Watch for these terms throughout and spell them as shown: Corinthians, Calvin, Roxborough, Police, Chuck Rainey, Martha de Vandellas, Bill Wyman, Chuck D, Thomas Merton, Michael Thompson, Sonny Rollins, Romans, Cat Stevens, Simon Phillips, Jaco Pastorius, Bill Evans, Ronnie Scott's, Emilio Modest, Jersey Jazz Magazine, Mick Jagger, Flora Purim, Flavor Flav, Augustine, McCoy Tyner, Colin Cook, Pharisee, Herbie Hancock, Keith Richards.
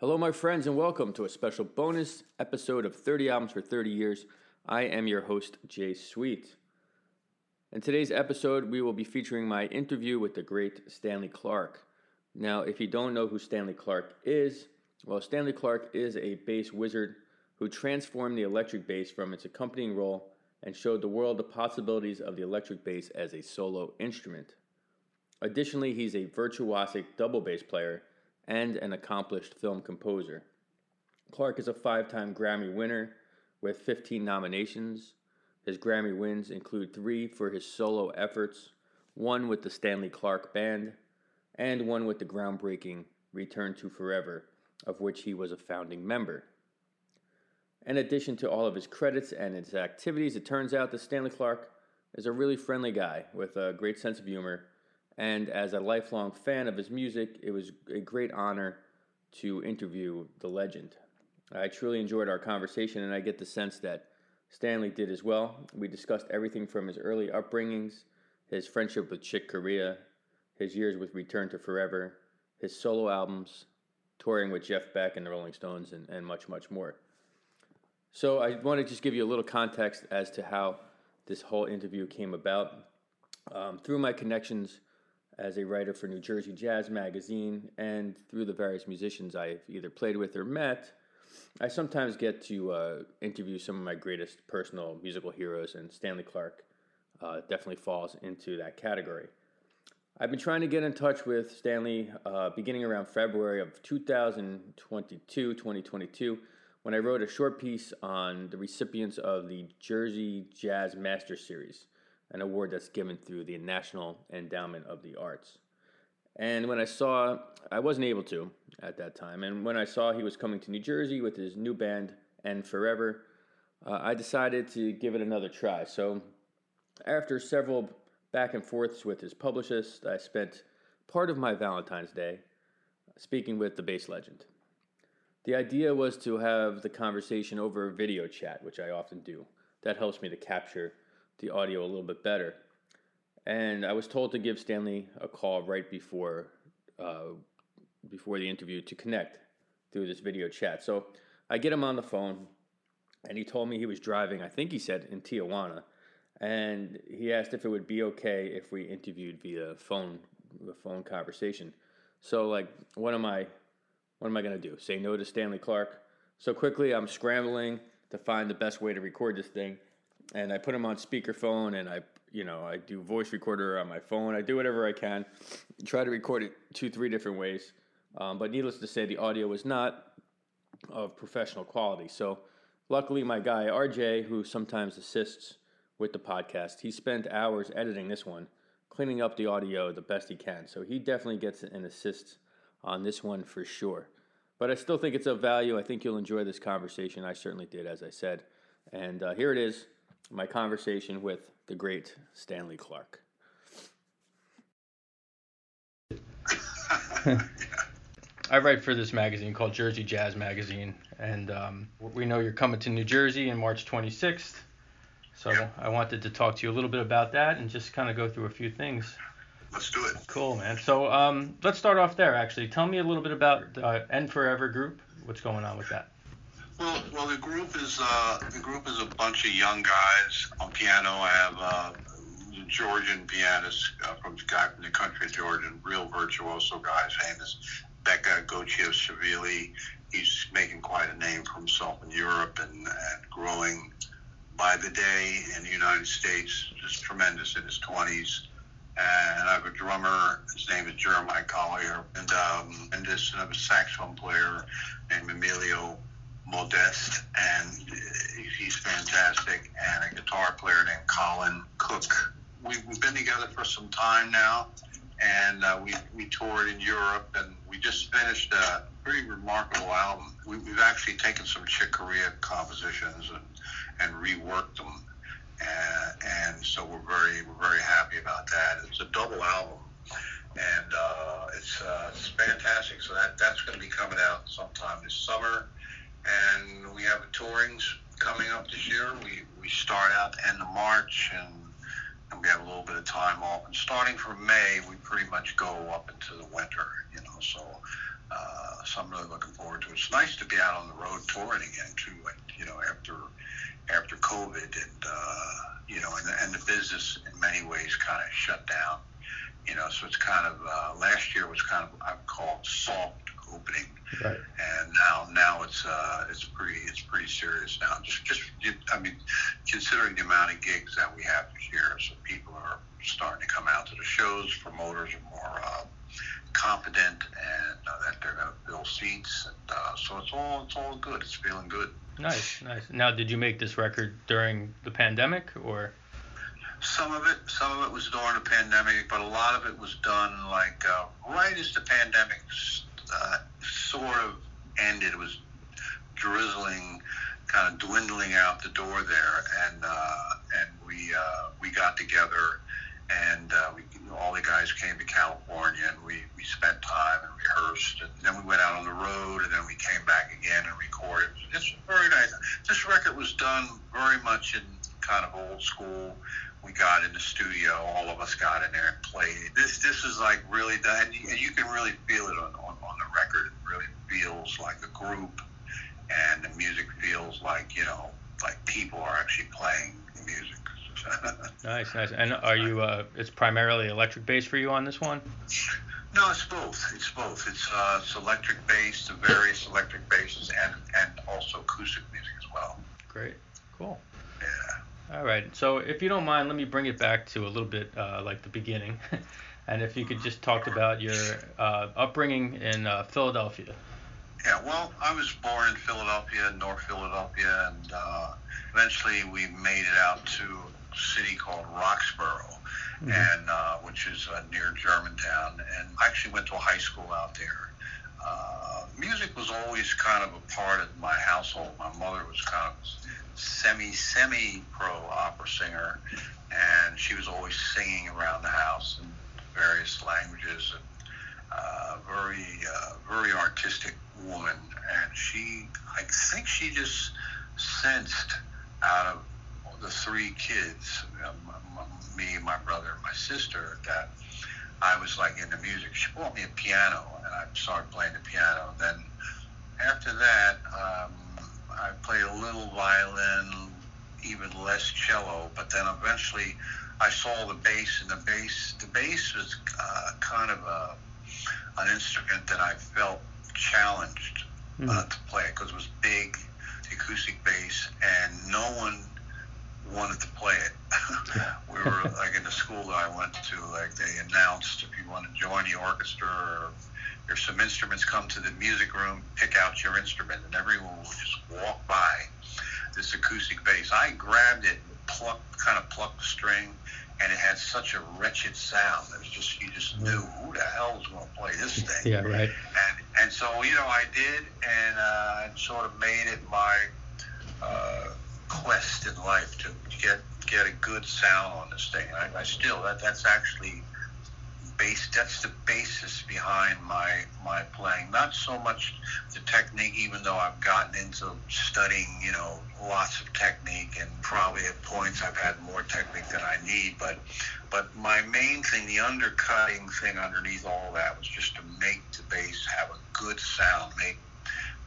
Hello, my friends, and welcome to a special bonus episode of 30 Albums for 30 Years. I am your host, Jay Sweet. In today's episode, we will be featuring my interview with the great Stanley Clarke. Now, if you don't know who Stanley Clarke is, well, Stanley Clarke is a bass wizard who transformed the electric bass from its accompanying role and showed the world the possibilities of the electric bass as a solo instrument. Additionally, he's a virtuosic double bass player and an accomplished film composer. Clarke is a five-time Grammy winner with 15 nominations. His Grammy wins include 3 for his solo efforts, 1 with the Stanley Clarke Band, and 1 with the groundbreaking Return to Forever, of which he was a founding member. In addition to all of his credits and his activities, it turns out that Stanley Clarke is a really friendly guy with a great sense of humor. And as a lifelong fan of his music, it was a great honor to interview the legend. I truly enjoyed our conversation, and I get the sense that Stanley did as well. We discussed everything from his early upbringings, his friendship with Chick Corea, his years with Return to Forever, his solo albums, touring with Jeff Beck and the Rolling Stones, and much, much more. So I want to just give you a little context as to how this whole interview came about. Through my connections as a writer for New Jersey Jazz Magazine, and through the various musicians I've either played with or met, I sometimes get to interview some of my greatest personal musical heroes, and Stanley Clarke definitely falls into that category. I've been trying to get in touch with Stanley beginning around February of 2022, when I wrote a short piece on the recipients of the Jersey Jazz Master Series, an award that's given through the National Endowment of the Arts. And when I saw, I wasn't able to at that time, and when I saw he was coming to New Jersey with his new band, End Forever, I decided to give it another try. So after several back and forths with his publicist, I spent part of my Valentine's Day speaking with the bass legend. The idea was to have the conversation over a video chat, which I often do. That helps me to capture the audio a little bit better. And I was told to give Stanley a call right before the interview to connect through this video chat. So I get him on the phone, and he told me he was driving, I think he said in Tijuana, and he asked if it would be okay if we interviewed via phone conversation. So like, what am I gonna do? Say no to Stanley Clarke? So quickly I'm scrambling to find the best way to record this thing. And I put him on speakerphone, and I do voice recorder on my phone. I do whatever I can, try to record it 2-3 different ways. But needless to say, the audio was not of professional quality. So luckily my guy, RJ, who sometimes assists with the podcast, he spent hours editing this one, cleaning up the audio the best he can. So he definitely gets an assist on this one for sure. But I still think it's of value. I think you'll enjoy this conversation. I certainly did, as I said. And here it is. My conversation with the great Stanley Clarke. I write for this magazine called Jersey Jazz Magazine, and we know you're coming to New Jersey on March 26th, so yeah. I wanted to talk to you a little bit about that and just kind of go through a few things. Let's do it. Cool, man. So let's start off there, actually. Tell me a little bit about the End Forever group. What's going on with that? Well, the group is a bunch of young guys on piano. I have a Georgian pianist from the country of Georgia, real virtuoso guy, famous Beka Gochiashvili. He's making quite a name for himself in Europe and growing by the day in the United States, just tremendous in his 20s. And I have a drummer, his name is Jeremiah Collier, and I have a saxophone player named Emilio Modest, and he's fantastic, and a guitar player named Colin Cook. We've been together for some time now, and we toured in Europe, and we just finished a pretty remarkable album. We've actually taken some Chick Corea compositions and reworked them, and so we're very happy about that. It's a double album, and it's fantastic. So that's going to be coming out sometime this summer. And we have a tourings coming up this year. We start out end of March, and we have a little bit of time off. And starting from May, we pretty much go up into the winter, you know. So I'm really looking forward to it. It's nice to be out on the road touring again too, and, you know, after COVID, and you know, and the business in many ways kind of shut down, you know, so it's kind of last year was kind of, I've called soft opening, right. And now it's pretty serious now. Just I mean, considering the amount of gigs that we have this year, so people are starting to come out to the shows. Promoters are more confident and that they're going to fill seats, and so it's all good. It's feeling good. Nice. Now, did you make this record during the pandemic, or? Some of it was during the pandemic, but a lot of it was done like right as the pandemic sort of ended. It was drizzling, kind of dwindling out the door there, and we got together, and all the guys came to California, and we spent time and rehearsed, and then we went out on the road, and then we came back again and recorded. It's very nice. This record was done very much in kind of old school. We got in the studio, all of us got in there and played. This is like really done, and you can really feel it on the record. It really feels like a group, and the music feels like, you know, like people are actually playing the music. Nice. And are you? It's primarily electric bass for you on this one? No, it's both. It's electric bass, the various electric basses, and also acoustic music as well. Great. Cool. Yeah. All right. So, if you don't mind, let me bring it back to a little bit like the beginning, and if you could just talk about your upbringing in Philadelphia. Yeah, well, I was born in Philadelphia, North Philadelphia, and eventually we made it out to a city called Roxborough, mm-hmm. and which is near Germantown, and I actually went to a high school out there. Music was always kind of a part of my household. My mother was kind of semi-pro opera singer, and she was always singing around the house in various languages, and very artistic woman, and I think she just sensed out of the three kids, me, my brother, and my sister, that I was like into music. She bought me a piano, and I started playing the piano. Then after that, I played a little violin, even less cello, but then eventually I saw the bass, and the bass was kind of an instrument that I felt challenged to play, because it was big, the acoustic bass, and no one wanted to play it. We were like in the school that I went to, like they announced, if you want to join the orchestra or there's some instruments, come to the music room, pick out your instrument, and everyone would just walk by this acoustic bass. I grabbed it, plucked the string, and it had such a wretched sound. It was just, you just knew, who the hell was going to play this thing? Yeah, right. And so, you know, I did, and sort of made it my quest in life to get a good sound on this thing. I still, that's actually bass. That's the basis behind my playing. Not so much the technique, even though I've gotten into studying, you know, lots of technique, and probably at points I've had more technique than I need, but my main thing, the undercutting thing underneath all that, was just to make the bass have a good sound, make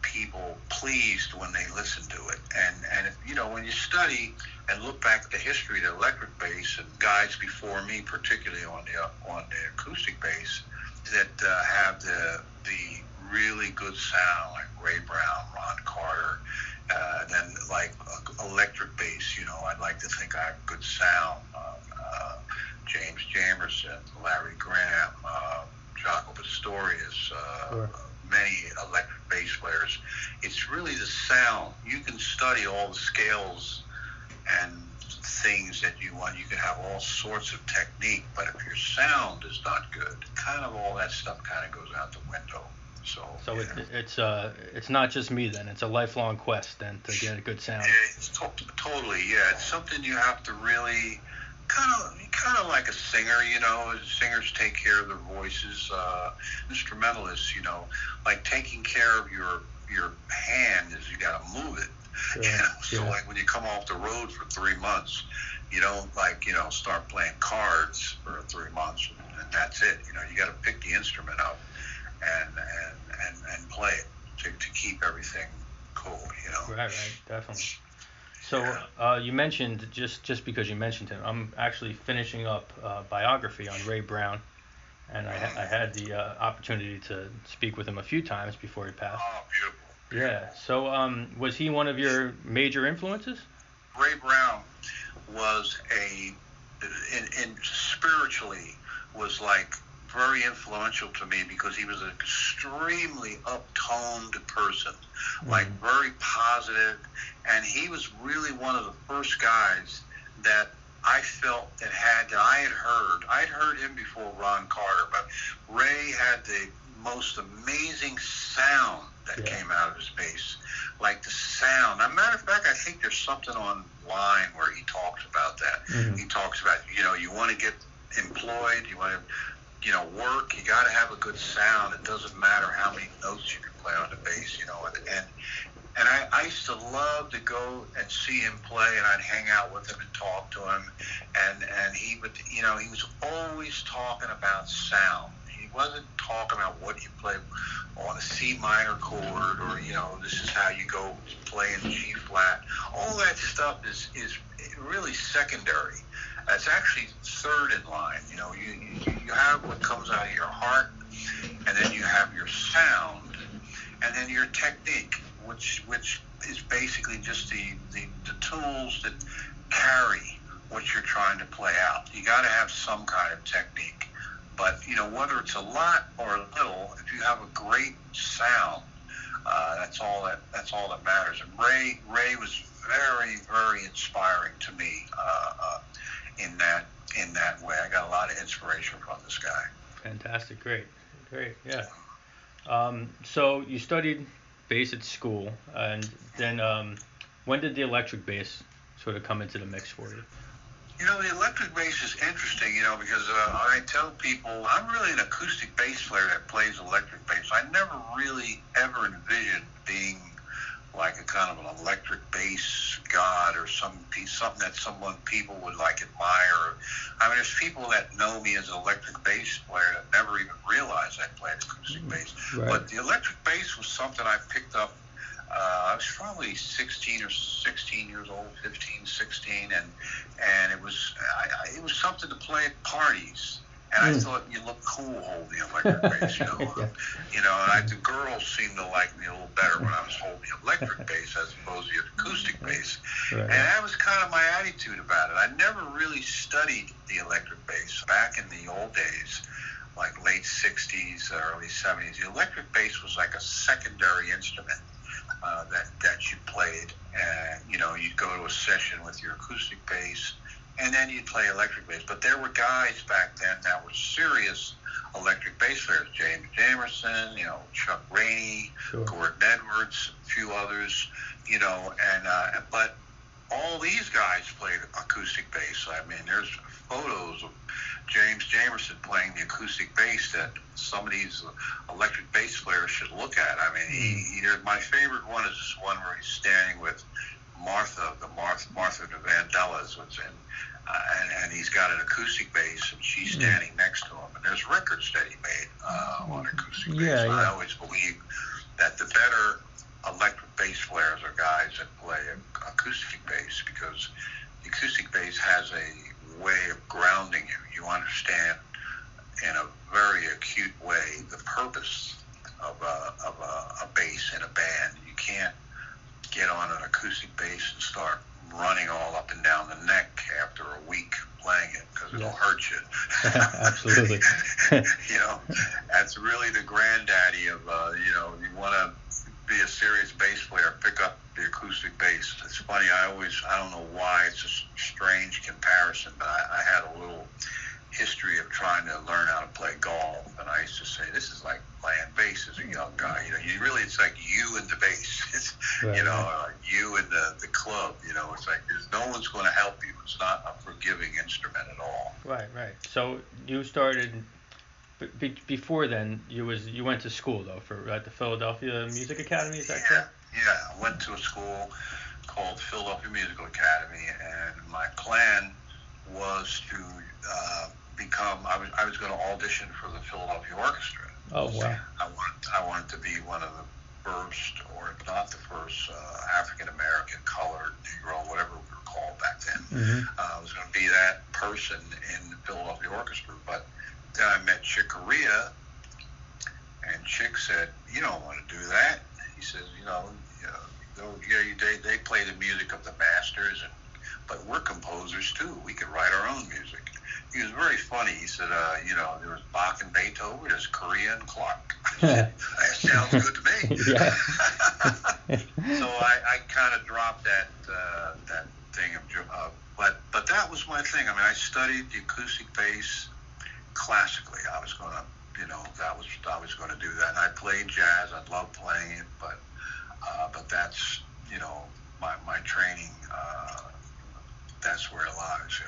people pleased when they listen to it. And if, you know, when you study and look back at the history of the electric bass, and guys before me, particularly on the acoustic bass, that have the really good sound, like Ray Brown, Ron Carter, then like electric bass, you know, I'd like to think I have good sound. James Jamerson, Larry Graham, Jaco Pastorius, sure. Many electric bass players. It's really the sound. You can study all the scales and things that you want. You can have all sorts of technique, but if your sound is not good, kind of all that stuff kind of goes out the window. So yeah. It's not just me then. It's a lifelong quest then to get a good sound. It's totally, yeah. It's something you have to really kind of like a singer, you know. Singers take care of their voices. Instrumentalists, you know, like taking care of your hand is you got to move it. Sure. You know? So yeah. Like when you come off the road for 3 months, you don't like, you know, start playing cards for 3 months and that's it. You know, you got to pick the instrument up and play Right, definitely. So you mentioned, just because you mentioned him, I'm actually finishing up a biography on Ray Brown, and I had the opportunity to speak with him a few times before he passed. Oh, beautiful. Yeah, so was he one of your major influences? Ray Brown was spiritually was like very influential to me because he was an extremely uptoned person, like very positive, and he was really one of the first guys that I felt that I had heard him before Ron Carter, but Ray had the most amazing sound that came out of his bass, like the sound. As a matter of fact, I think there's something online where he talks about that. Mm-hmm. He talks about, you want to get employed, you want to, work, you got to have a good sound. It doesn't matter how many notes you can play on the bass, And I used to love to go and see him play, and I'd hang out with him and talk to him, and he would, he was always talking about sound. He wasn't talking about what you play on a C minor chord or, this is how you go play in G flat. All that stuff is really secondary. It's actually third in line. You have what comes out of your heart, and then you have your sound, and then your technique, which is basically just the tools that carry what you're trying to play out. You got to have some kind of technique, but whether it's a lot or a little, if you have a great sound, that's all that matters. And Ray was very, very inspiring to me in that way. I got a lot of inspiration from this guy. Fantastic, great, yeah. So you studied bass at school, and then when did the electric bass sort of come into the mix for you? The electric bass is interesting, because I tell people I'm really an acoustic bass player that plays electric bass. I never really ever envisioned being like a kind of an electric bass god or something that people would like admire. I mean, there's people that know me as an electric bass player that never even realized I played acoustic bass. Right. But the electric bass was something I picked up. I was probably 15, 16 years old, and it was something to play at parties. And I thought you look cool holding the electric bass, and the girls seemed to like me a little better when I was holding the electric bass as opposed to the acoustic bass. Right. And that was kind of my attitude about it. I never really studied the electric bass. Back in the old days, like late 60s, early 70s, the electric bass was like a secondary instrument that you played. And, you'd go to a session with your acoustic bass, and then you'd play electric bass. But there were guys back then that were serious electric bass players. James Jamerson, Chuck Rainey, sure. Gordon Edwards, a few others, but all these guys played acoustic bass. I mean, there's photos of James Jamerson playing the acoustic bass that some of these electric bass players should look at. I mean, my favorite one is this one where he's standing with Martha de Vandellas, and he's got an acoustic bass, and she's standing next to him. And there's records that he made on acoustic bass. Yeah. I always believe that the better electric bass players are guys that play acoustic bass, because the acoustic bass has a way of grounding you. You understand in a very acute way the purpose of a bass in a band. You can't get on an acoustic bass and start running all up and down the neck after a week playing it, because it'll hurt you. Absolutely. That's really the granddaddy of, you want to be a serious bass player, pick up the acoustic bass. It's funny, I don't know why, it's a strange comparison, but I had a little history of trying to learn how to play golf, and I used to say this is like playing bass as a young guy. It's like you and the bass. It's right. You and the club. It's like there's no one's going to help you. It's not a forgiving instrument at all. Right. So you started before then. You went to school though at the Philadelphia Music Academy. Is that correct? Yeah, I went to a school called Philadelphia Musical Academy, and my plan was to I was going to audition for the Philadelphia Orchestra. Oh wow! I wanted to be one of the first, or if not the first, African-American, colored, Negro, whatever we were called back then. Mm-hmm. I was going to be that person in the Philadelphia Orchestra. But then I met Chick Corea, and Chick said, "You don't want to do that." He says, they play the music of the masters, but we're composers too. We can write our own music." He was very funny. He said, there was Bach and Beethoven, there's Corea and Clarke. That sounds good to me. So I kind of dropped that thing. But that was my thing. I mean, I studied the acoustic bass classically. I was going to do that. And I played jazz. I loved playing it, but that's, my training. That's where it lies,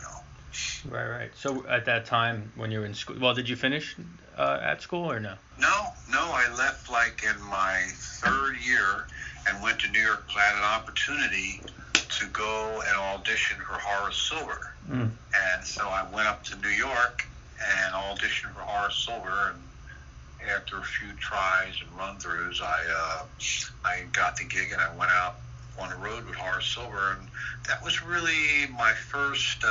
Right. So at that time when you were in school, well, did you finish at school or no? No. I left like in my third year and went to New York because I had an opportunity to go and audition for Horace Silver. Mm. And so I went up to New York and auditioned for Horace Silver. And after a few tries and run-throughs, I got the gig and I went out on the road with Horace Silver. And that was really my first...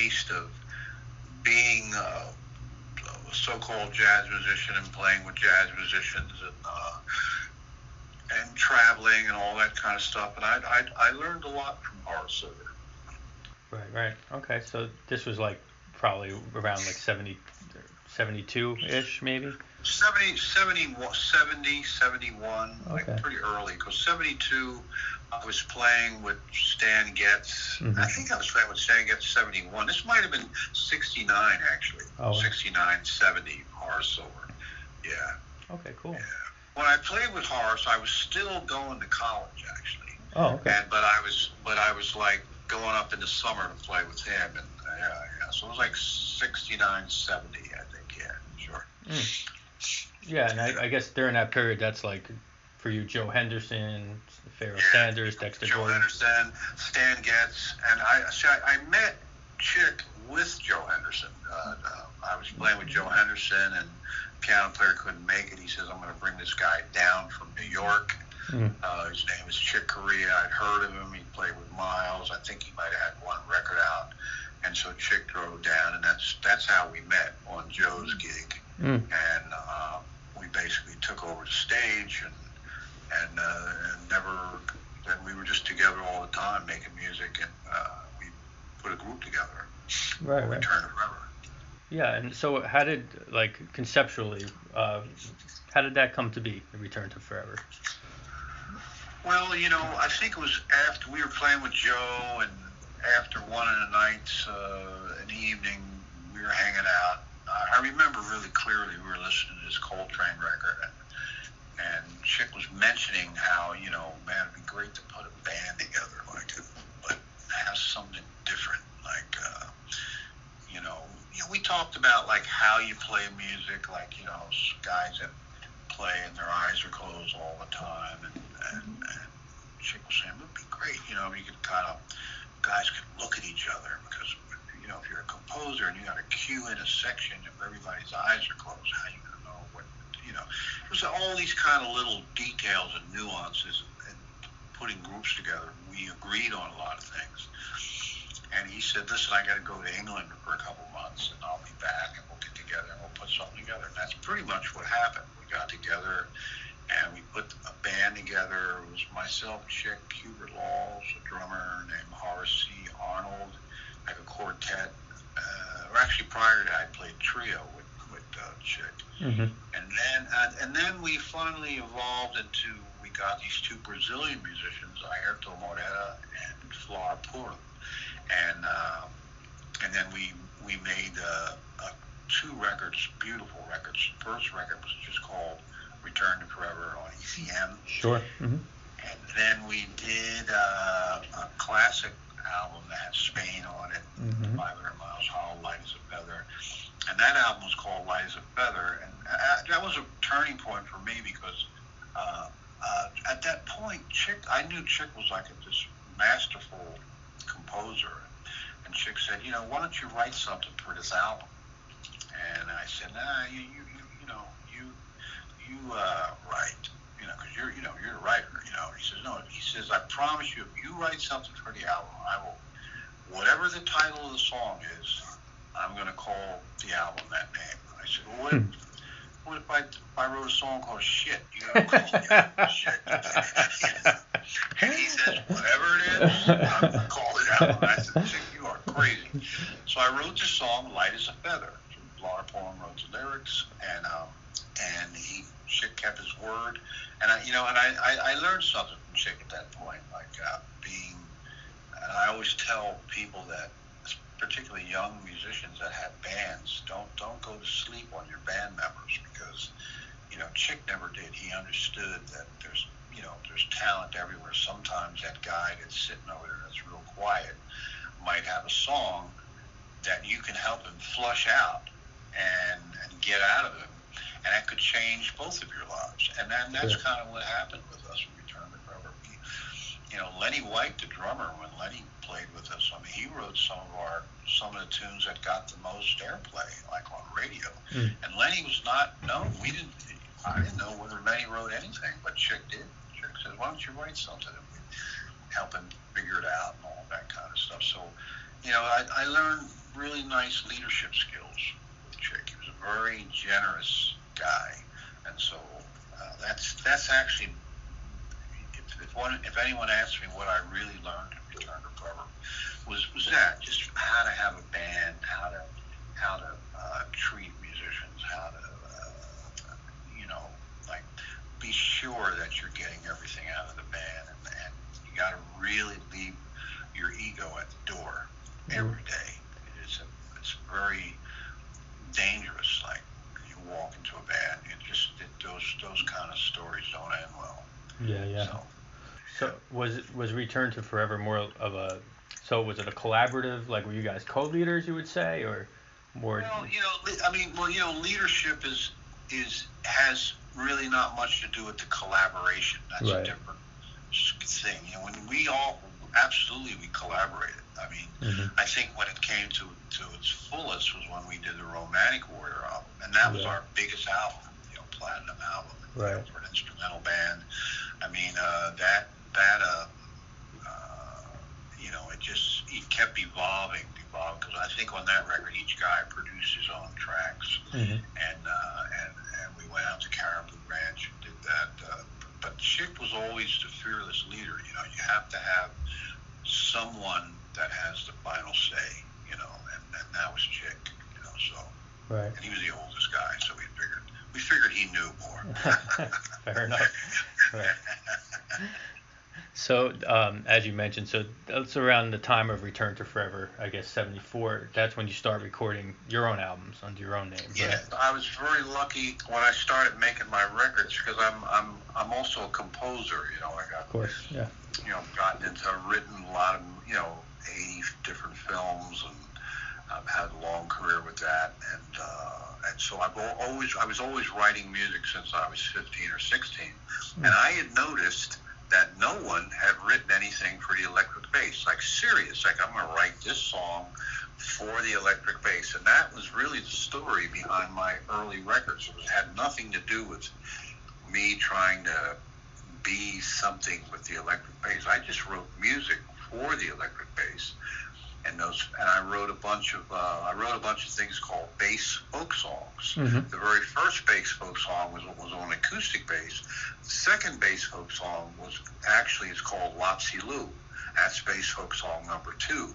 taste of being a so-called jazz musician and playing with jazz musicians and traveling and all that kind of stuff. And I learned a lot from Horace Silver. Right. Okay, so this was like probably around like 70, 72-ish maybe? 71, okay. Like pretty early, because 72... I was playing with Stan Getz. Mm-hmm. I think I was playing with Stan Getz 71. This might have been 69, actually. Oh. 69, 70, Horace Silver. Yeah. Okay, cool. Yeah. When I played with Horace, I was still going to college, actually. Oh, okay. But I was like going up in the summer to play with him, and so it was like 69, 70, I think. Yeah, sure. Mm. Yeah, and I guess during that period, that's like for you, Joe Henderson, Pharaoh Sanders, Dexter Gordon. Joe Henderson, Stan Getz, and I met Chick with Joe Henderson. I was playing with Joe Henderson, and the piano player couldn't make it. He says, "I'm going to bring this guy down from New York." Mm. His name is Chick Corea. I'd heard of him. He played with Miles. I think he might have had one record out. And so Chick drove down, and that's how we met, on Joe's gig. Mm. And we basically took over the stage, and we were just together all the time making music, and we put a group together. Right. Return to Forever. Yeah, and so how did, like, conceptually, how did that come to be, the Return to Forever? Well, I think it was after we were playing with Joe, and after one of the nights, an evening, we were hanging out. I remember really clearly we were listening to this Coltrane record, and Chick was mentioning how, man, it'd be great to put a band together, but have something different. We talked about, how you play music, guys that play and their eyes are closed all the time. And Chick was saying, it'd be great, you could guys could look at each other, because, if you're a composer and you got to cue in a section, if everybody's eyes are closed, how you going to know what? It was all these kind of little details and nuances and putting groups together. We agreed on a lot of things. And he said, "Listen, I got to go to England for a couple months, and I'll be back, and we'll get together, and we'll put something together." And that's pretty much what happened. We got together, and we put a band together. It was myself, Chick, Hubert Laws, a drummer named Horace C. Arnold, like a quartet. Actually, prior to that, I played trio with Chick. Mm-hmm. And then we finally evolved into, we got these two Brazilian musicians, Aerto Moreira and Flora Purim, and then we made two records, beautiful records. The first record was just called Return to Forever on ECM. Sure. Mm-hmm. And then we did a classic album that had Spain on it, mm-hmm. 500 Miles Hollow, Light as a Feather. And that album was called Light as a Feather, and that was a turning point for me, because at that point, I knew Chick was like this masterful composer, and Chick said, "Why don't you write something for this album?" And I said, "Nah, you write. He says, no. He says, I promise you, if you write something for the album, I will, whatever the title of the song is, I'm going to call the album that name. I said, well, what if I wrote a song called Shit? You know, called Shit. And he says, whatever it is, I'm going to call it out. And I said, Chick, you are crazy. So I wrote this song, Light as a Feather. Flora Purim wrote the lyrics, and he, Chick kept his word. And I learned something from Chick at that point, like being. And I always tell people that, particularly young musicians that have bands, don't go to sleep on your band members, because Chick never did. He understood that there's talent everywhere. Sometimes that guy that's sitting over there that's real quiet might have a song that you can help him flush out and get out of him, and that could change both of your lives. And then that's kind of what happened with us when we turned it over. Lenny White, the drummer, when Lenny played with us, I mean, he wrote some of the tunes that got the most airplay, like on radio. Mm. And Lenny was not known. I didn't know whether Lenny wrote anything, but Chick did. Chick said, "Why don't you write something and we help him figure it out and all that kind of stuff?" So, I learned really nice leadership skills with Chick. He was a very generous guy, and so that's actually. If anyone asks me what I really learned in Return to Forever, was that just how to have a band, how to treat musicians, how to be sure that you're getting everything out of the band, and you got to really leave your ego at the door every day. It's very dangerous. Like you walk into a band, those kind of stories don't end well. Yeah. So was Return to Forever more of a, so was it a collaborative, like were you guys co-leaders, you would say, or more? Well, leadership has really not much to do with the collaboration. That's right. A different thing. When we all, absolutely we collaborated. I mean, I think when it came to its fullest was when we did the Romantic Warrior album, and that was our biggest album, platinum album. Right. For an instrumental band. I mean, it kept evolving, because I think on that record each guy produced his own tracks, and we went out to Caribou Ranch and did that. But Chick was always the fearless leader. You have to have someone that has the final say. And that was Chick. So right. And he was the oldest guy, so we figured he knew more. Fair enough. Right. So, as you mentioned, so that's around the time of Return to Forever, I guess, 74. That's when you start recording your own albums under your own name. Yeah, right? I was very lucky when I started making my records, because I'm also a composer. I got, of course, yeah. Gotten into, written a lot of, 80 different films, and I've had a long career with that, and so I was always writing music since I was 15 or 16, and I had noticed that no one had written anything for the electric bass, like serious, like I'm going to write this song for the electric bass, and that was really the story behind my early records. It had nothing to do with me trying to be something with the electric bass. I just wrote music for the electric bass. And I wrote a bunch of things called bass folk songs. The very first bass folk song was on acoustic bass. The second bass folk song is called Lopsy Lou. That's bass folk song number 2.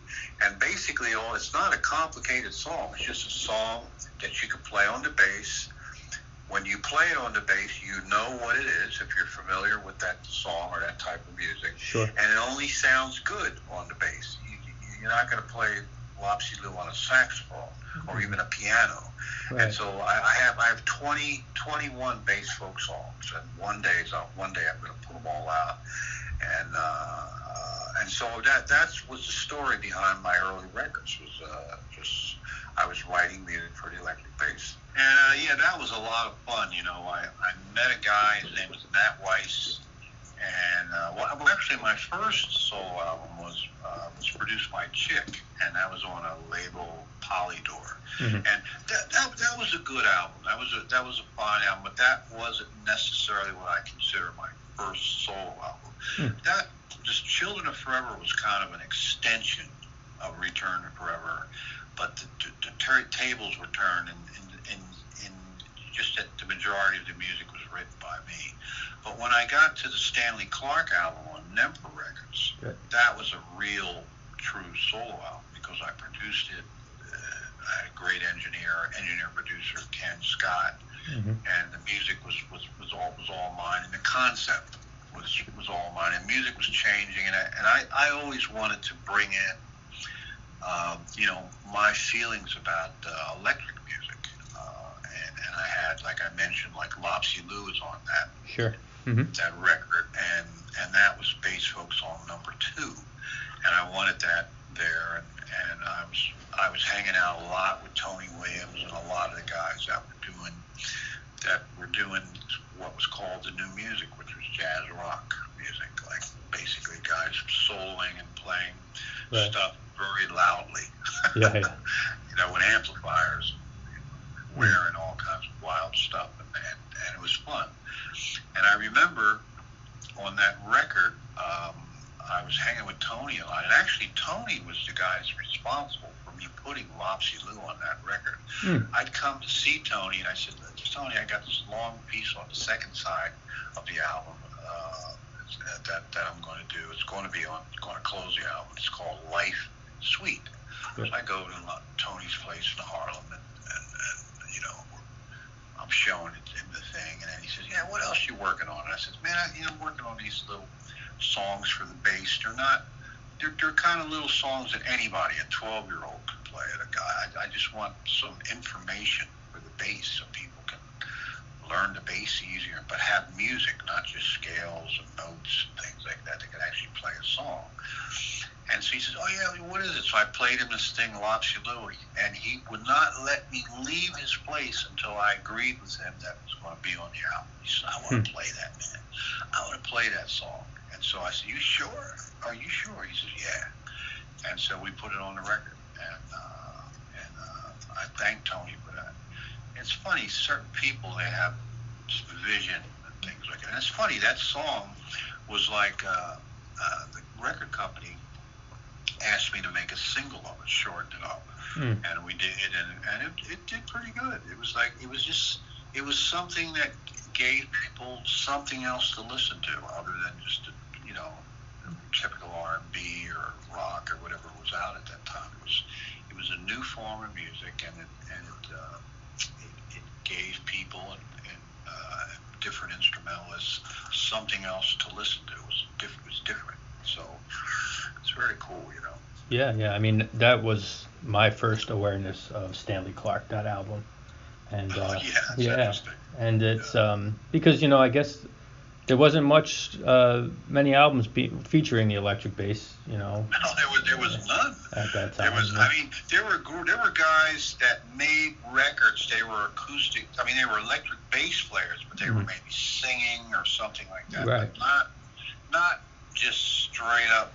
And basically, it's not a complicated song. It's just a song that you can play on the bass. When you play it on the bass, you know what it is if you're familiar with that song or that type of music. Sure. And it only sounds good on the bass. You're not going to play Lopsy Lou on a saxophone or even a piano. Right. And so I have 21 bass folk songs, and one day I'm going to put them all out. And so that was the story behind my early records, was I was writing music for the electric bass. And that was a lot of fun. I met a guy, his name was Matt Weiss, And well, actually, my first solo album was produced by Chick, and that was on a label, Polydor. Mm-hmm. And that was a good album. That was a fine album, but that wasn't necessarily what I consider my first solo album. Mm-hmm. That just Children of Forever was kind of an extension of Return to Forever, but the tables were turned, and just that the majority of the music was written by me. But when I got to the Stanley Clarke album on Nemper Records, Good. That was a real, true solo album because I produced it. I had a great engineer-producer, Ken Scott, mm-hmm. and the music was all mine, and the concept was all mine, and music was changing, and I always wanted to bring in, my feelings about electric music, and I had, like I mentioned, like Lopsy Lou is on that. Sure. Mm-hmm. That record, and that was bass folk song number 2, and I wanted that there, and I was hanging out a lot with Tony Williams and a lot of the guys that were doing what was called the new music, which was jazz rock music, like basically guys soloing and playing right. stuff very loudly, yeah. With amplifiers, wearing all kinds of wild stuff, and it was fun. And I remember on that record, I was hanging with Tony a lot. And actually, Tony was the guy responsible for me putting Lopsy Lou on that record. Mm. I'd come to see Tony, and I said, Tony, I got this long piece on the second side of the album that I'm going to do. It's going to be going to close the album. It's called Life Sweet. Good. So I go to Tony's place in Harlem, and I'm showing it in the thing, and then he says, "Yeah, what else you working on?" And I says, "Man, I'm working on these little songs for the bass. They're kind of little songs that anybody, a 12-year-old, could play. At a guy, I just want some information for the bass, so people can learn the bass easier, but have music, not just scales and notes and things like that. They could actually play a song." And so he says, "Oh, yeah, what is it?" So I played him this thing, Lopsy Lou, and he would not let me leave his place until I agreed with him that it was going to be on the album. He said, "I want to play that, man. I want to play that song." And so I said, "You sure? Are you sure?" He said, "Yeah." And so we put it on the record, and I thanked Tony for that. It's funny, certain people, they have vision and things like that. And it's funny, that song was like the record company asked me to make a single of it, shortened it up, and we did, and it did pretty good. It was like, it was something that gave people something else to listen to other than just typical R&B or rock or whatever was out at that time. It was a new form of music, and it gave people and different instrumentalists something else to listen to. It was different. So it's very cool, Yeah. I mean, that was my first awareness of Stanley Clarke, that album. And and it's because I guess there wasn't much many albums featuring the electric bass. No, there was none at that time. There were guys that made records. They were acoustic. I mean, they were electric bass players, but they were maybe singing or something like that. Right. But not just straight up,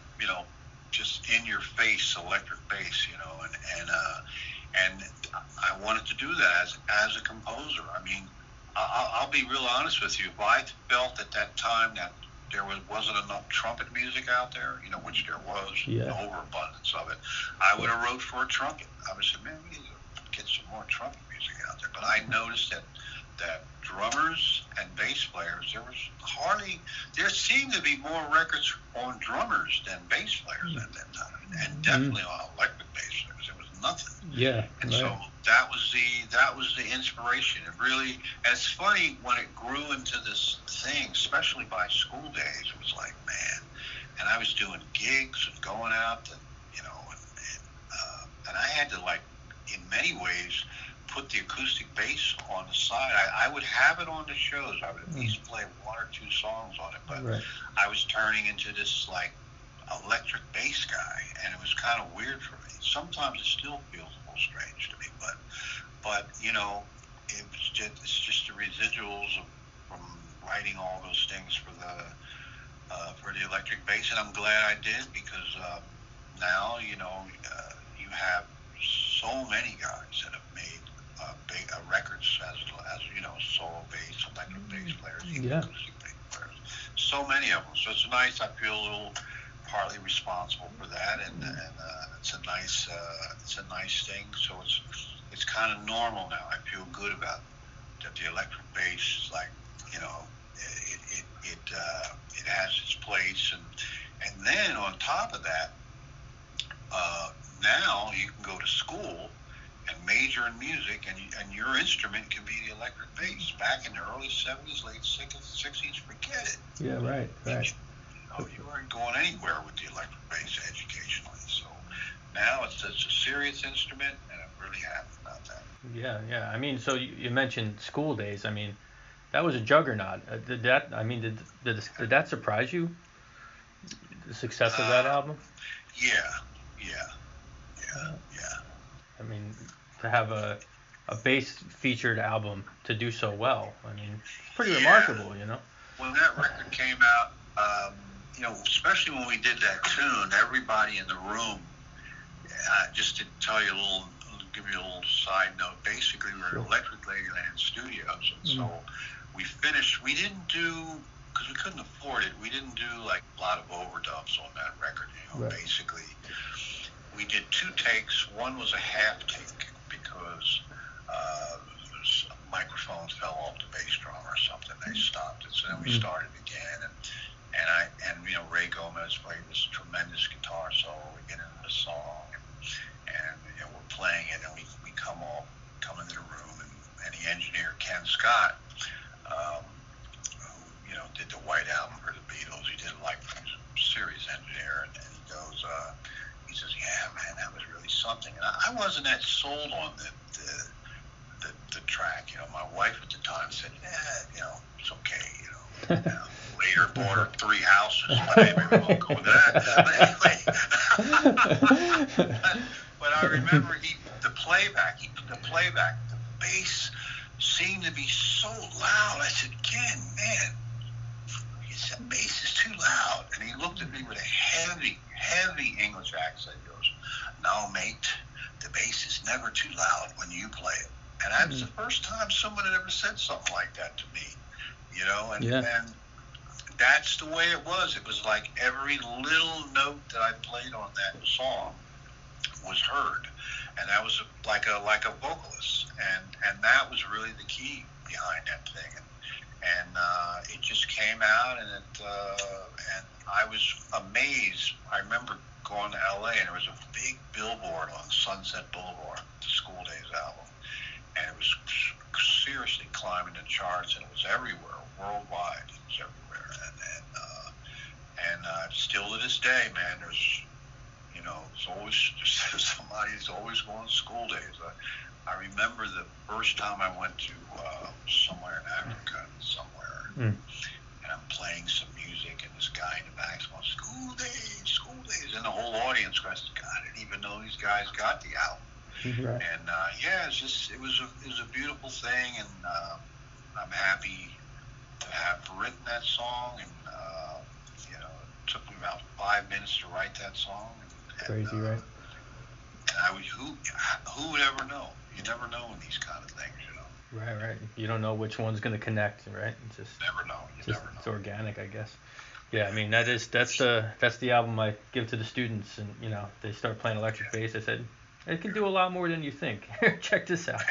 just in your face electric bass, and I wanted to do that as a composer. I mean, I'll be real honest with you. If I felt at that time that there wasn't enough trumpet music out there, which there was, an overabundance of it, I would have wrote for a trumpet. I would have said, "Man, we need to get some more trumpet music out there." But I noticed that drummers and bass players, there seemed to be more records on drummers than bass players at that time, and definitely on electric bass players. There was nothing. Yeah. And right. So that was the inspiration. It really, and it's funny, when it grew into this thing, especially by school days, it was like, man, and I was doing gigs and going out and and I had to, like, in many ways, put the acoustic bass on the side. I would have it on the shows. I would at least play one or two songs on it, but right. I was turning into this, like, electric bass guy, and it was kind of weird for me. Sometimes it still feels a little strange to me, but it's just the residuals from writing all those things for the for the electric bass, and I'm glad I did, because now, you know, you have so many guys that have made records as you know, solo bass, electric bass players, even acoustic bass players, so many of them. So it's nice. I feel a little partly responsible for that, and it's a nice thing. So it's kind of normal now. I feel good about that. The electric bass, like, you know, it has its place, and then on top of that, now you can go to school and major in music, and your instrument can be the electric bass. Back in the early 70s, late 60s, forget it. Yeah, right. You weren't going anywhere with the electric bass educationally. So now it's a serious instrument, and I'm really happy about that. Yeah. I mean, so you mentioned school days. I mean, that was a juggernaut. Did that surprise you, the success of that album? Yeah. I mean, to have a bass featured album to do so well, I mean, it's pretty remarkable, you know. When that record came out, you know, especially when we did that tune, everybody in the room, just to tell you give you a little side note, basically we were at Electric Ladyland Studios, and so we finished, we didn't do, because we couldn't afford it, we didn't do like a lot of overdubs on that record, you know, basically. We did two takes. One was a half take because a microphone fell off the bass drum or something. They stopped it, so then we started again. And you know, Ray Gomez played this tremendous guitar solo. We get into the song, and you know, we're playing it, and we come into the room, and the engineer Ken Scott, who, you know, did the White Album for the Beatles, he did like serious engineer, and he goes. He says, "Yeah, man, that was really something." And I wasn't that sold on the track. You know, my wife at the time said, "Yeah, you know, it's okay." You know, later bought her 3 houses, but anyway, we won't go with that. But anyway, but I remember the playback, the bass seemed to be so loud. I said, "Ken, man, that bass is too loud." And he looked at me with a heavy English accent. He goes, "No, mate, the bass is never too loud when you play it." And that was the first time someone had ever said something like that to me, you know. And and that's the way it was. It was like every little note that I played on that song was heard, and that was like a vocalist, and that was really the key behind that thing. And it just came out, and I was amazed. I remember going to L.A., and there was a big billboard on Sunset Boulevard, the School Days album, and it was seriously climbing the charts, and it was everywhere, worldwide. It was everywhere, and still to this day, man, there's, you know, it's always somebody's always going to School Days. I remember the first time I went to somewhere in Africa, and I'm playing some music, and this guy in the back's going, "School days," and the whole audience goes, "God, I didn't even know these guys got the album." Right. And it was a beautiful thing, and I'm happy to have written that song, and you know, it took me about 5 minutes to write that song. Crazy, right? And who would ever know? You never know in these kind of things, you know. Right. You don't know which one's going to connect, right? It's just never know. You never know. It's organic, I guess. Yeah, I mean, that's the album I give to the students, and you know, they start playing electric bass. I said, "It can do a lot more than you think. Check this out."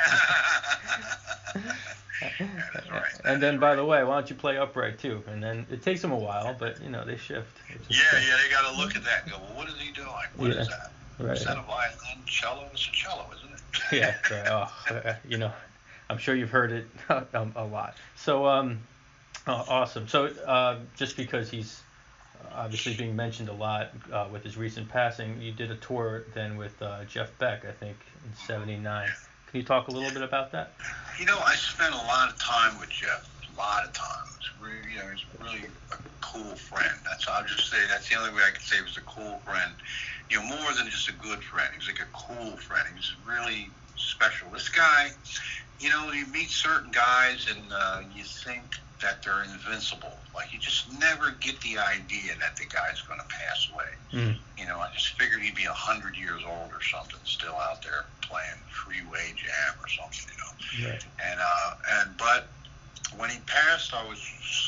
Right. And then, by the way, why don't you play upright too? And then it takes them a while, but you know, they shift. Yeah, they got to look at that and go, "Well, what is he doing? What is that?" Right. Is that a violin, cello? It's a cello, isn't it? Yeah, right. You know, I'm sure you've heard it a lot. So, awesome. So, just because he's obviously being mentioned a lot with his recent passing, you did a tour then with Jeff Beck, I think, in '79. Can you talk a little bit about that? You know, I spent a lot of time with Jeff, a lot of time. You know, he's really a cool friend. I'll just say that's the only way I can say he was a cool friend. You know, more than just a good friend. He was like a cool friend. He was really special. This guy, you know, you meet certain guys and you think that they're invincible. Like, you just never get the idea that the guy's going to pass away. Mm. You know, I just figured he'd be 100 years old or something, still out there playing Freeway Jam or something, you know. Right. And but when he passed, I was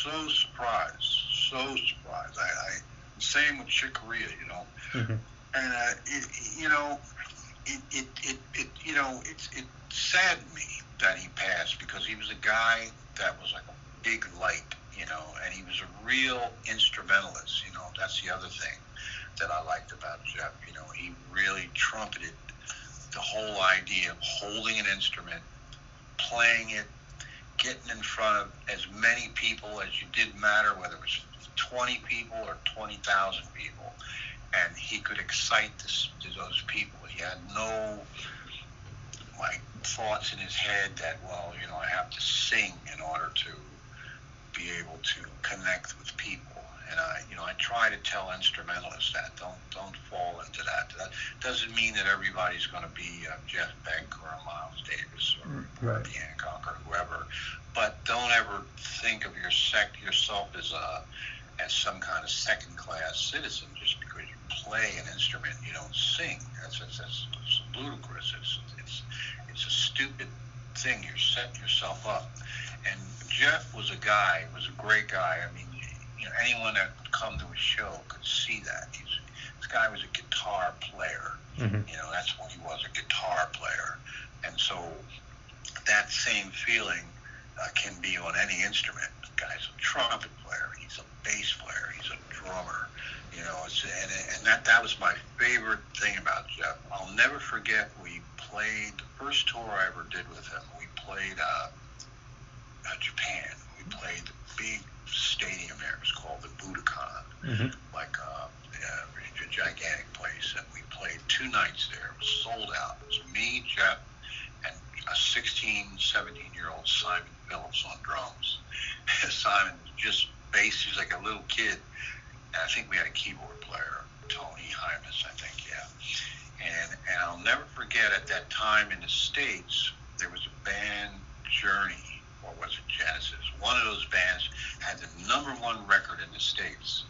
so surprised, so surprised. Same with Chick Corea, you know. Mm-hmm. And it saddened me that he passed, because he was a guy that was like a big light, you know, and he was a real instrumentalist, you know. That's the other thing that I liked about Jeff, you know. He really trumpeted the whole idea of holding an instrument, playing it, getting in front of as many people as you did matter, whether it was 20 people or 20,000 people, and he could excite those people. He had no, like, thoughts in his head that, well, you know, I have to sing in order to be able to connect with people. And I try to tell instrumentalists that don't fall into that. That doesn't mean that everybody's going to be Jeff Beck or Miles Davis or right. Hancock or whoever, but don't ever think of yourself as some kind of second-class citizen just because you play an instrument and you don't sing. That's ludicrous. It's a stupid thing. You're setting yourself up. And Jeff was a guy. Was a great guy. I mean, you know, anyone that would come to a show could see that. This guy was a guitar player. Mm-hmm. You know, that's what he was, a guitar player. And so that same feeling can be on any instrument. The guy's a trumpet player. He's a bass player. He's a drummer. You know, that was my favorite thing about Jeff. I'll never forget, we played, the first tour I ever did with him, we played Japan. We played the big stadium there. It was called the Budokan, mm-hmm. like a gigantic place. And we played two nights there. It was sold out. It was me, Jeff, and a 16, 17-year-old Simon Phillips on drums. Simon was just bass. He was like a little kid. And I think we had a keyboard player, Tony Hymus, I think, yeah. And I'll never forget, at that time in the States, there was a band, Journey, or was it Genesis? One of those bands had the #1 record in the States.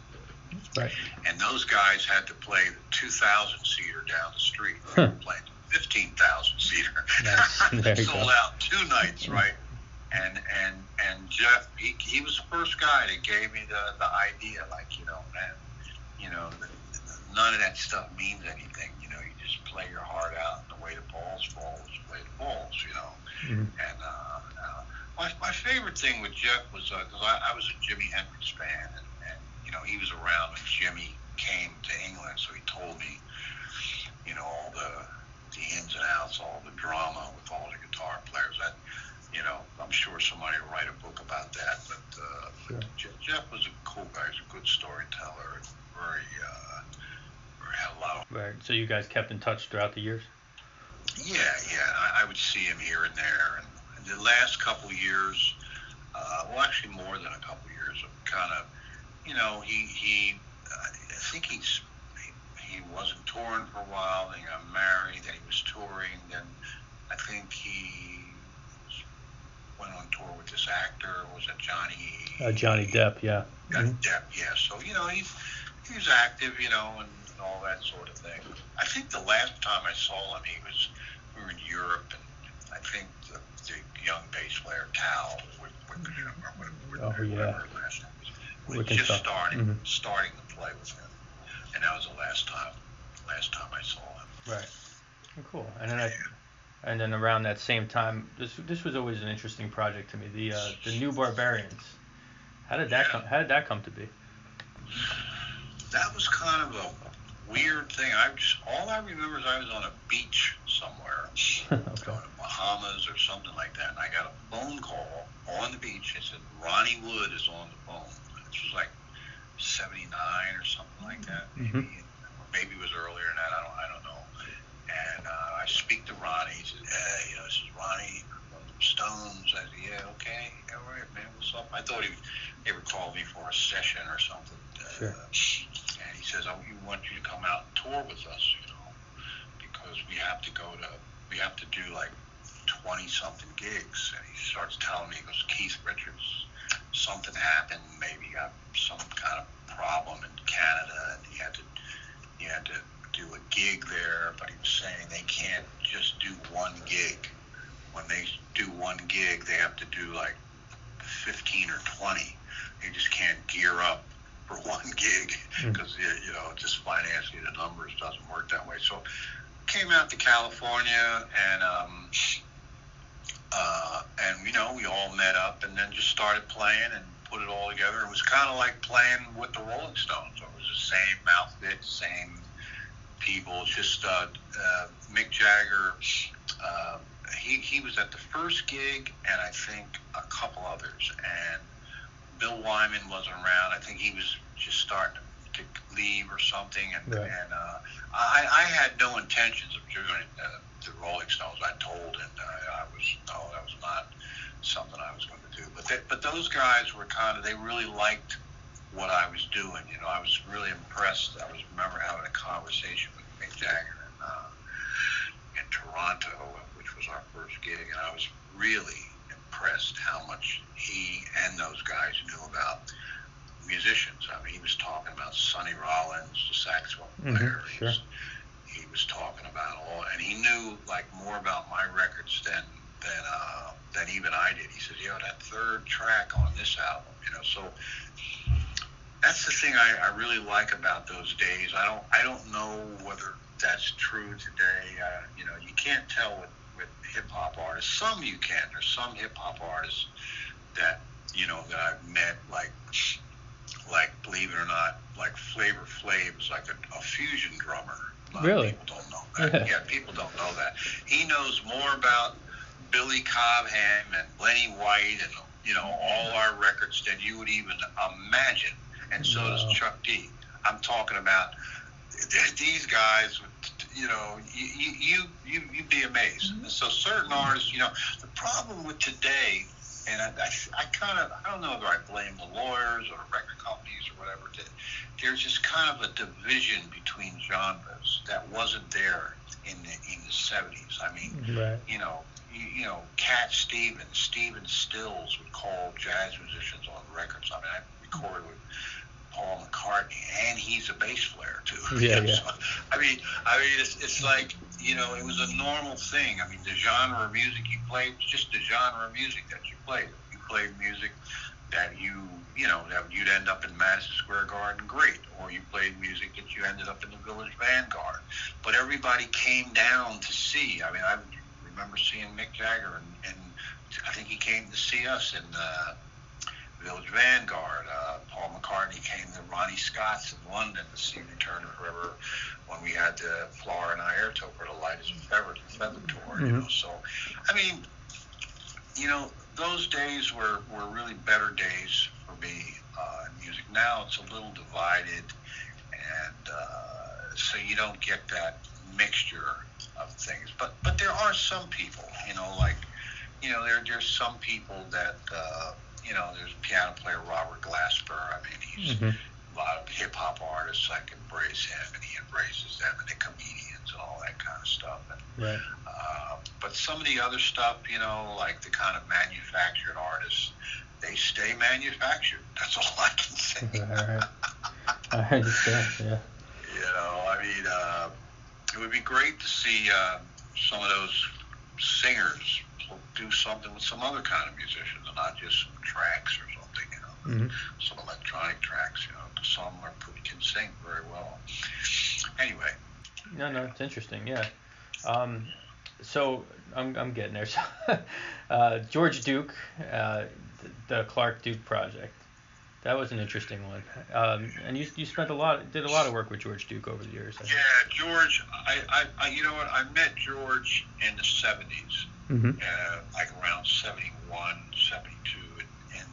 Right. And those guys had to play the 2,000-seater down the street. They were playing 15,000-seater. Nice. Sold out two nights, right? And Jeff, he was the first guy that gave me the idea, like, you know, man, you know, none of that stuff means anything. You know, you just play your heart out, and the way the balls fall is the way the balls, you know. Mm-hmm. And my favorite thing with Jeff was, because I was a Jimi Hendrix fan, and, you know, he was around when Jimmy came to England, so he told me, you know, all the ins and outs, all the drama with all the guitar players. That, you know, I'm sure somebody will write a book about that, but sure. Jeff was a cool guy. He was a good storyteller, and very had a lot of... Right, so you guys kept in touch throughout the years? Yeah, I would see him here and there, and the last couple years, actually more than a couple years, of kind of, you know, I think he wasn't touring for a while, then he got married, then he was touring, then I think he went on tour with this actor, was it Johnny Depp, yeah. Johnny mm-hmm. Depp, yeah, so, you know, he was active, you know, and all that sort of thing. I think the last time I saw him, we were in Europe, and I think the young bass player, Tal, was just starting to play with him, and that was the last time I saw him. Right. Cool. And then and then around that same time, this was always an interesting project to me. The New Barbarians. How did that come to be? That was kind of a weird thing. All I remember is I was on a beach somewhere, okay. Going to Bahamas or something like that, and I got a phone call on the beach. It said Ronnie Wood is on the phone. This was like 79 or something like that, maybe. Mm-hmm. Or maybe it was earlier than that. I don't know. And I speak to Ronnie. He says, hey, you know, this is Ronnie from the Stones. I said, yeah, okay, all right, man, what's up? I thought he ever called me for a session or something. Sure. And he says, we want you to come out and tour with us, you know, because we have to do like 20-something gigs. And he starts telling me, he goes, Keith Richards, something happened, maybe got some kind of problem in Canada, and he had to do a gig there, but he was saying they can't just do one gig. When they do one gig, they have to do like 15 or 20. They just can't gear up for one gig because, you know, just financially the numbers doesn't work that way. So came out to California, and you know, we all met up and then just started playing and put it all together. It was kind of like playing with the Rolling Stones. It was the same outfit, same people, just Mick Jagger. He was at the first gig, and I think a couple others, and Bill Wyman wasn't around. I think he was just starting to leave or something, and, right. And I had no intentions of doing the Rolling Stones. I told him that was not something I was going to do. But those guys were they really liked what I was doing. You know, I was really impressed. I remember having a conversation with Mick Jagger in Toronto, which was our first gig, and I was really impressed how much he and those guys knew about musicians. I mean, he was talking about Sonny Rollins, the saxophone player. Sure. He was talking about all, and he knew like more about my records than even I did. He said, that third track on this album, so that's the thing I really like about those days. I don't know whether that's true today. You can't tell with hip-hop artists. Some you can. There's some hip-hop artists that, that I've met, like believe it or not, like Flavor Flav is like a fusion drummer. Really? People don't know that. Yeah, people don't know that. He knows more about Billy Cobham and Lenny White and, all our records than you would even imagine. And so does Chuck D. I'm talking about these guys. You'd be amazed. Mm-hmm. So certain artists, the problem with today, and I kind of, I don't know if I blame the lawyers or the record companies or whatever. There's just kind of a division between genres that wasn't there in the 70s. I mean, right. Cat Stevens, Stephen Stills would call jazz musicians on records. I mean, I recorded with Paul McCartney, and he's a bass player too. Yeah, yeah. So, I mean, it's like it was a normal thing. I mean, the genre of music you played was just the genre of music that you played. If you played music that that you'd end up in Madison Square Garden, great, or you played music that you ended up in the Village Vanguard. But everybody came down to see. I mean, I remember seeing Mick Jagger, and I think he came to see us in Village Vanguard. Paul McCartney came to Ronnie Scott's in London to see Return to Forever when we had the Flora and Aerto for the Light as a Feather tour. Mm-hmm. So I mean, those days were really better days for me in music. Now it's a little divided, and so you don't get that mixture of things. But there are some people, there's some people that. There's piano player Robert Glasper. I mean, he's a lot of hip-hop artists like embrace him, and he embraces them, and the comedians and all that kind of stuff. And, right. But some of the other stuff, like the kind of manufactured artists, they stay manufactured. That's all I can say. All right. I understand, yeah. It would be great to see some of those singers do something with some other kind of musicians and not just some tracks or something, some electronic tracks, some can sing very well. Anyway. No, it's interesting, yeah. So I'm getting there. So, George Duke, the Clark Duke project, that was an interesting one. And you did a lot of work with George Duke over the years. Yeah, George, I I met George in the 70s. Like around 71, 72 in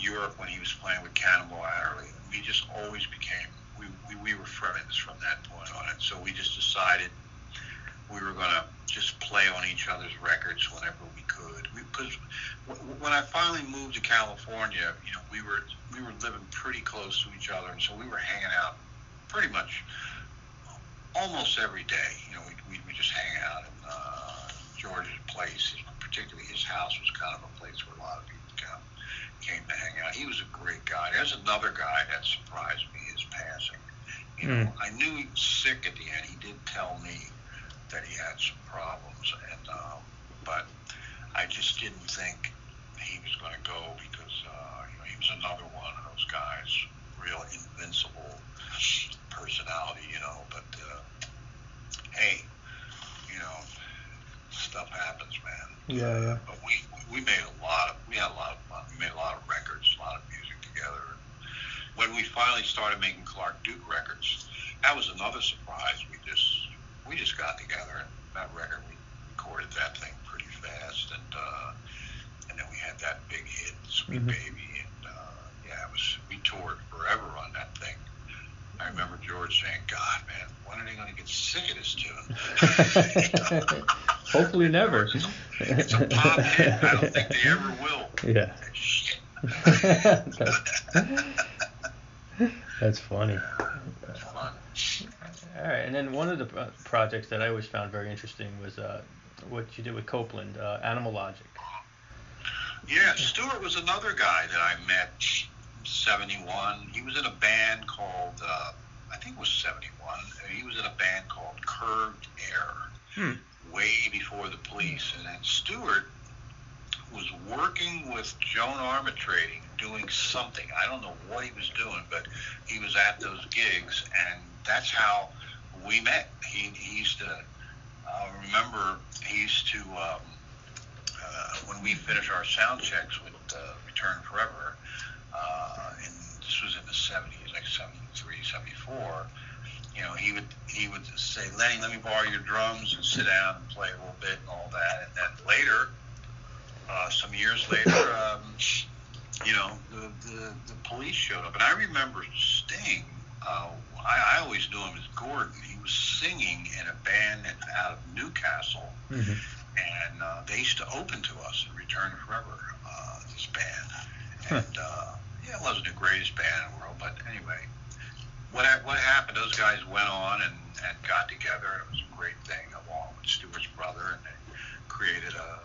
Europe when he was playing with Cannonball Adderley. We just always became, we were friends from that point on. And so we just decided we were going to just play on each other's records whenever we could. Because when I finally moved to California, we were living pretty close to each other. And so we were hanging out pretty much almost every day. We just hang out and, George's place, particularly his house, was kind of a place where a lot of people come. came to hang out. He was a great guy. There's another guy that surprised me, his passing. You know, I knew he was sick at the end. He did tell me that he had some problems, and but I just didn't think he was going to go because you know, he was another one of those guys, real invincible personality, you know. But hey, you know, stuff happens, man. Yeah, yeah. But we had a lot of fun. We made a lot of records, a lot of music together. When we finally started making Clark Duke records, that was another surprise. We just got together, and that record, we recorded that thing pretty fast, and then we had that big hit, Sweet Baby, and yeah, we toured forever on that thing. I remember George saying, "God, man, when are they going to get sick of this tune?" Hopefully never. It's a pop hit. I don't think they ever will. Yeah. Shit. That's funny. That's fun. All right, and then one of the projects that I always found very interesting was what you did with Copeland, Animal Logic. Yeah, Stewart was another guy that I met in 71. He was in a band called, I think it was 71, he was in a band called Curved Air, way before the Police. And then Stewart was working with Joan Armatrading, doing something. I don't know what he was doing, but he was at those gigs, and that's how we met. He used to, remember, he used to, when we finished our sound checks with Return Forever, and this was in the 70s, like 73, 74, you know, he would say, "Lenny, let me borrow your drums and sit down and play a little bit," and all that. And then later, some years later, you know, the Police showed up. And I remember Sting, I always knew him as Gordon. He was singing in a band out of Newcastle, and they used to open to us in Return Forever, this band. And yeah, it wasn't the greatest band in the world, but anyway, what happened? Those guys went on and got together, and it was a great thing, along with Stewart's brother, and they created a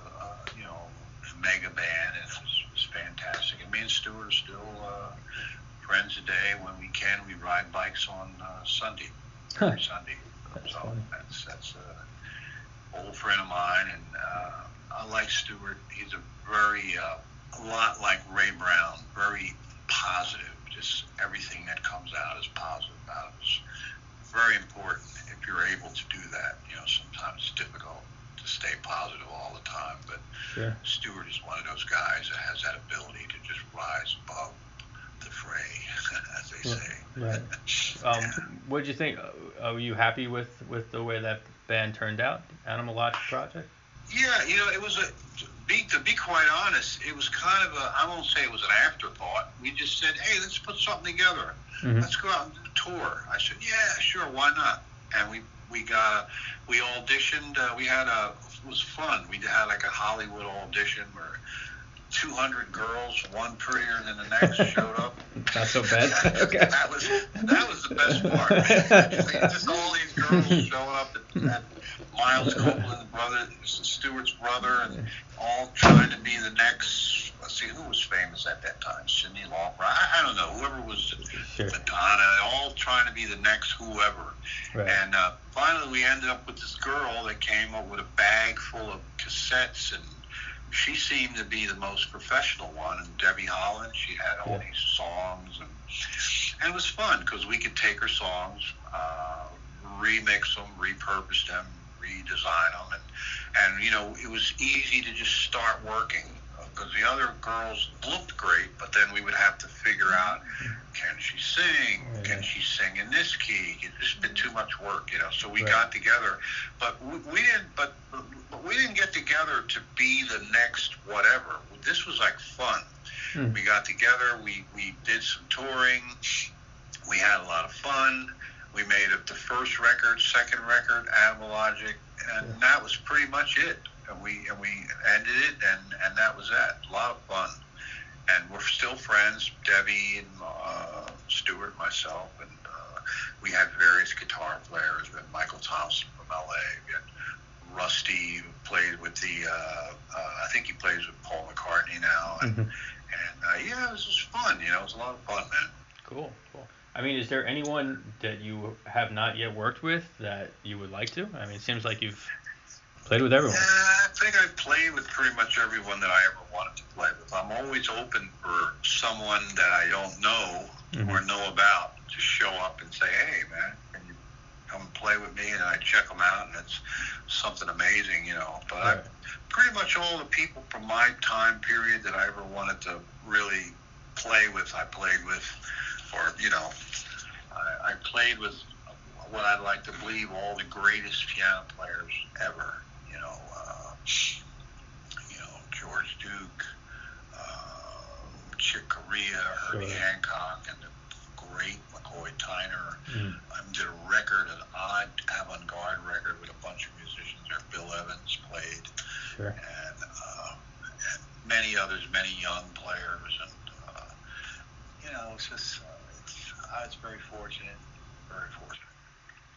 you know, a mega band, and it was fantastic. And me and Stewart are still friends today. When we can, we ride bikes on Sunday. Every Sunday. So that's an old friend of mine, and I like Stewart. He's a very a lot like Ray Brown, very positive. Just everything that comes out is positive out of us. Very important if you're able to do that. You know, sometimes it's difficult to stay positive all the time, but sure. Stewart is one of those guys that has that ability to just rise above the fray, as they say. Right. What did you think? Were you happy with the way that band turned out, Animal Logic Project? Yeah, you know, it was to be quite honest, it was kind of I won't say it was an afterthought. We just said, "Hey, let's put something together. Let's go out and do a tour." I said, "Yeah, sure, why not?" And we auditioned. It was fun. We had like a Hollywood audition where 200 girls, one prettier than the next, showed up. Not so bad. Okay. That was the best part. Right? Just all these girls showing up, and Miles Copeland, Stewart's brother, and all trying to be the next. Let's see, who was famous at that time? Cyndi Lauper. I don't know. Whoever was Madonna. All trying to be the next whoever. Right. And finally, we ended up with this girl that came up with a bag full of cassettes and. She seemed to be the most professional one, and Debbie Holland, she had all these songs, and it was fun because we could take her songs, remix them, repurpose them, redesign them, and you know, it was easy to just start working because the other girls looked great, but then we would have to figure out, can she sing? Yeah. Can she sing in this key? It's been too much work, you know. So we got together, but we didn't get together to be the next whatever. This was like fun. We got together. We did some touring. We had a lot of fun. We made the first record, second record, Animal Logic, and that was pretty much it. And we ended it, and that was that. A lot of fun, and we're still friends. Debbie and Stewart, myself, and we had various guitar players. We had Michael Thompson from LA. We had Rusty played with the, I think he plays with Paul McCartney now, and, yeah, it was just fun, you know, it was a lot of fun, man. Cool, cool. I mean, is there anyone that you have not yet worked with that you would like to? I mean, it seems like you've played with everyone. I think I've played with pretty much everyone that I ever wanted to play with. I'm always open for someone that I don't know or know about to show up and say, hey, man, can you come and play with me? And I check them out, and it's something amazing, you know. But right. Pretty much all the people from my time period that I ever wanted to really play with, I played with. Or, you know, I played with what I'd like to believe all the greatest piano players ever. You know, George Duke, Chick Corea, Herbie Hancock, and the great McCoy Tyner. I did a record, an odd avant-garde record with a bunch of musicians there. Bill Evans played, and many others, many young players, and you know, it's just I was very fortunate, very fortunate.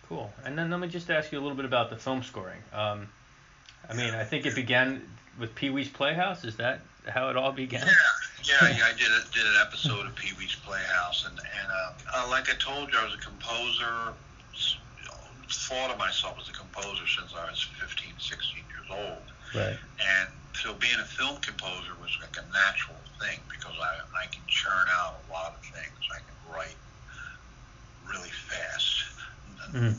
Cool. And then let me just ask you a little bit about the film scoring. I mean, I think it began with Pee-wee's Playhouse. Is that how it all began? Yeah. I did an episode of Pee-wee's Playhouse, and like I told you, I was a composer. Thought of myself as a composer since I was 15, 16 years old. Right. And so being a film composer was like a natural thing because I can churn out a lot of things. I can write really fast.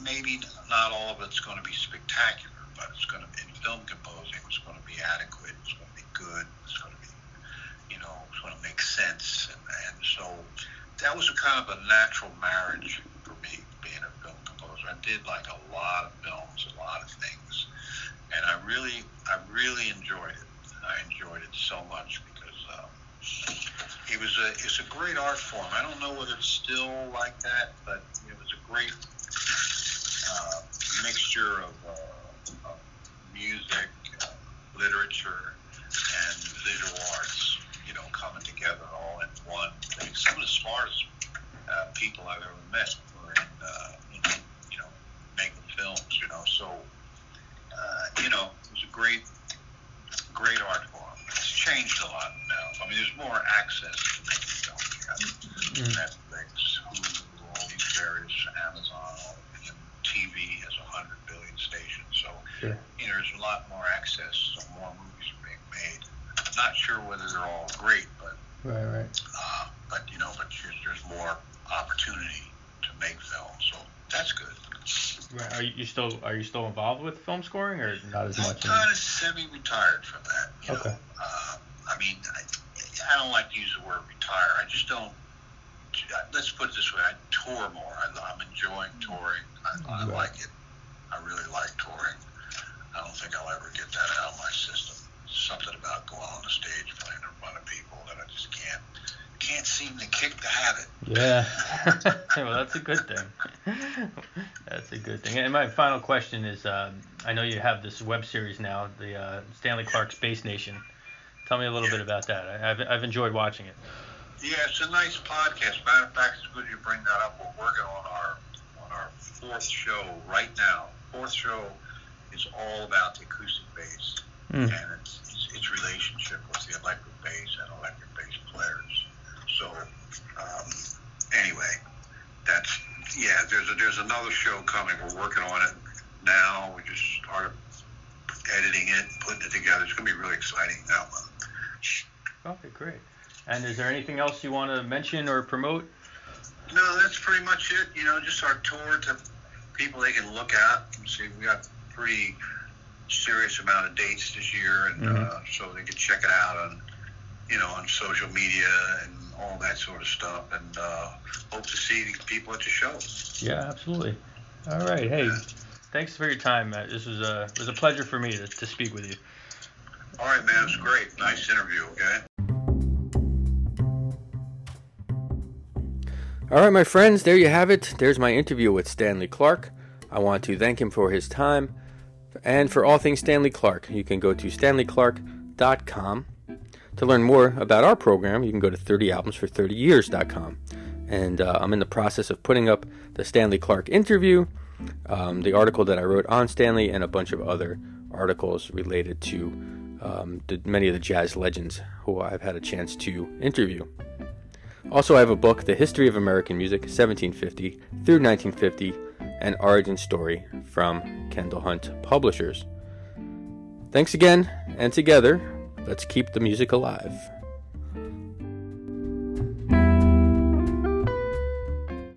Maybe not all of it's going to be spectacular, but it's going to be, in film composing, it's going to be adequate, it's going to be good, it's going to be, you know, it's going to make sense. And so that was a kind of a natural marriage for me, being a film composer. I did like a lot of films, a lot of things. And I really enjoyed it. I enjoyed it so much because it's a great art form. I don't know whether it's still like that, but it was a great mixture of music, literature, and visual arts, you know, coming together all in one thing. Some of the smartest people I've ever met were in you know, making films, you know, so... you know, it was a great art form. It's changed a lot now. I mean, there's more access to making films. You have Netflix, Hulu, all these various, Amazon, all the, you know, TV has 100 billion stations. So, you know, there's a lot more access. So more movies are being made. I'm not sure whether they're all great, but but you know, but there's more opportunity to make films. So that's good. Right. Are you still involved with film scoring, or not as much? I'm kind of semi-retired from that. You know? I mean, I don't like to use the word retire. I just don't. Let's put it this way: I tour more. I'm enjoying touring. I like it. I really like touring. I don't think I'll ever get that out of my system. Something about going on the stage playing in front of people that I just can't seem to kick the habit. Yeah. Well, that's a good thing. That's a good thing. And my final question is, I know you have this web series now, the Stanley Clarke Space Nation. Tell me a little bit about that. I've enjoyed watching it. Yeah, it's a nice podcast. Matter of fact, it's good you bring that up. We're working on our fourth show right now. Fourth show is all about the acoustic bass and its relationship with the electric bass and electric bass players. So, anyway, that's, there's another show coming. We're working on it now. We just started editing it, putting it together. It's going to be really exciting, that one. Okay, great. And is there anything else you want to mention or promote? No, that's pretty much it. You know, just our tour to people they can look at and see. We got a pretty serious amount of dates this year, and so they can check it out on, you know, on social media and all that sort of stuff, and hope to see people at the show. Yeah, absolutely. All right. Hey, thanks for your time, Matt. This was a pleasure for me to speak with you. All right, man. It was great. Nice interview, okay? All right, my friends, there you have it. There's my interview with Stanley Clarke. I want to thank him for his time and for all things Stanley Clarke. You can go to stanleyclarke.com. To learn more about our program, you can go to 30albumsfor30years.com. And I'm in the process of putting up the Stanley Clarke interview, the article that I wrote on Stanley, and a bunch of other articles related to many of the jazz legends who I've had a chance to interview. Also, I have a book, The History of American Music, 1750 through 1950, an origin story from Kendall Hunt Publishers. Thanks again, and together, let's keep the music alive.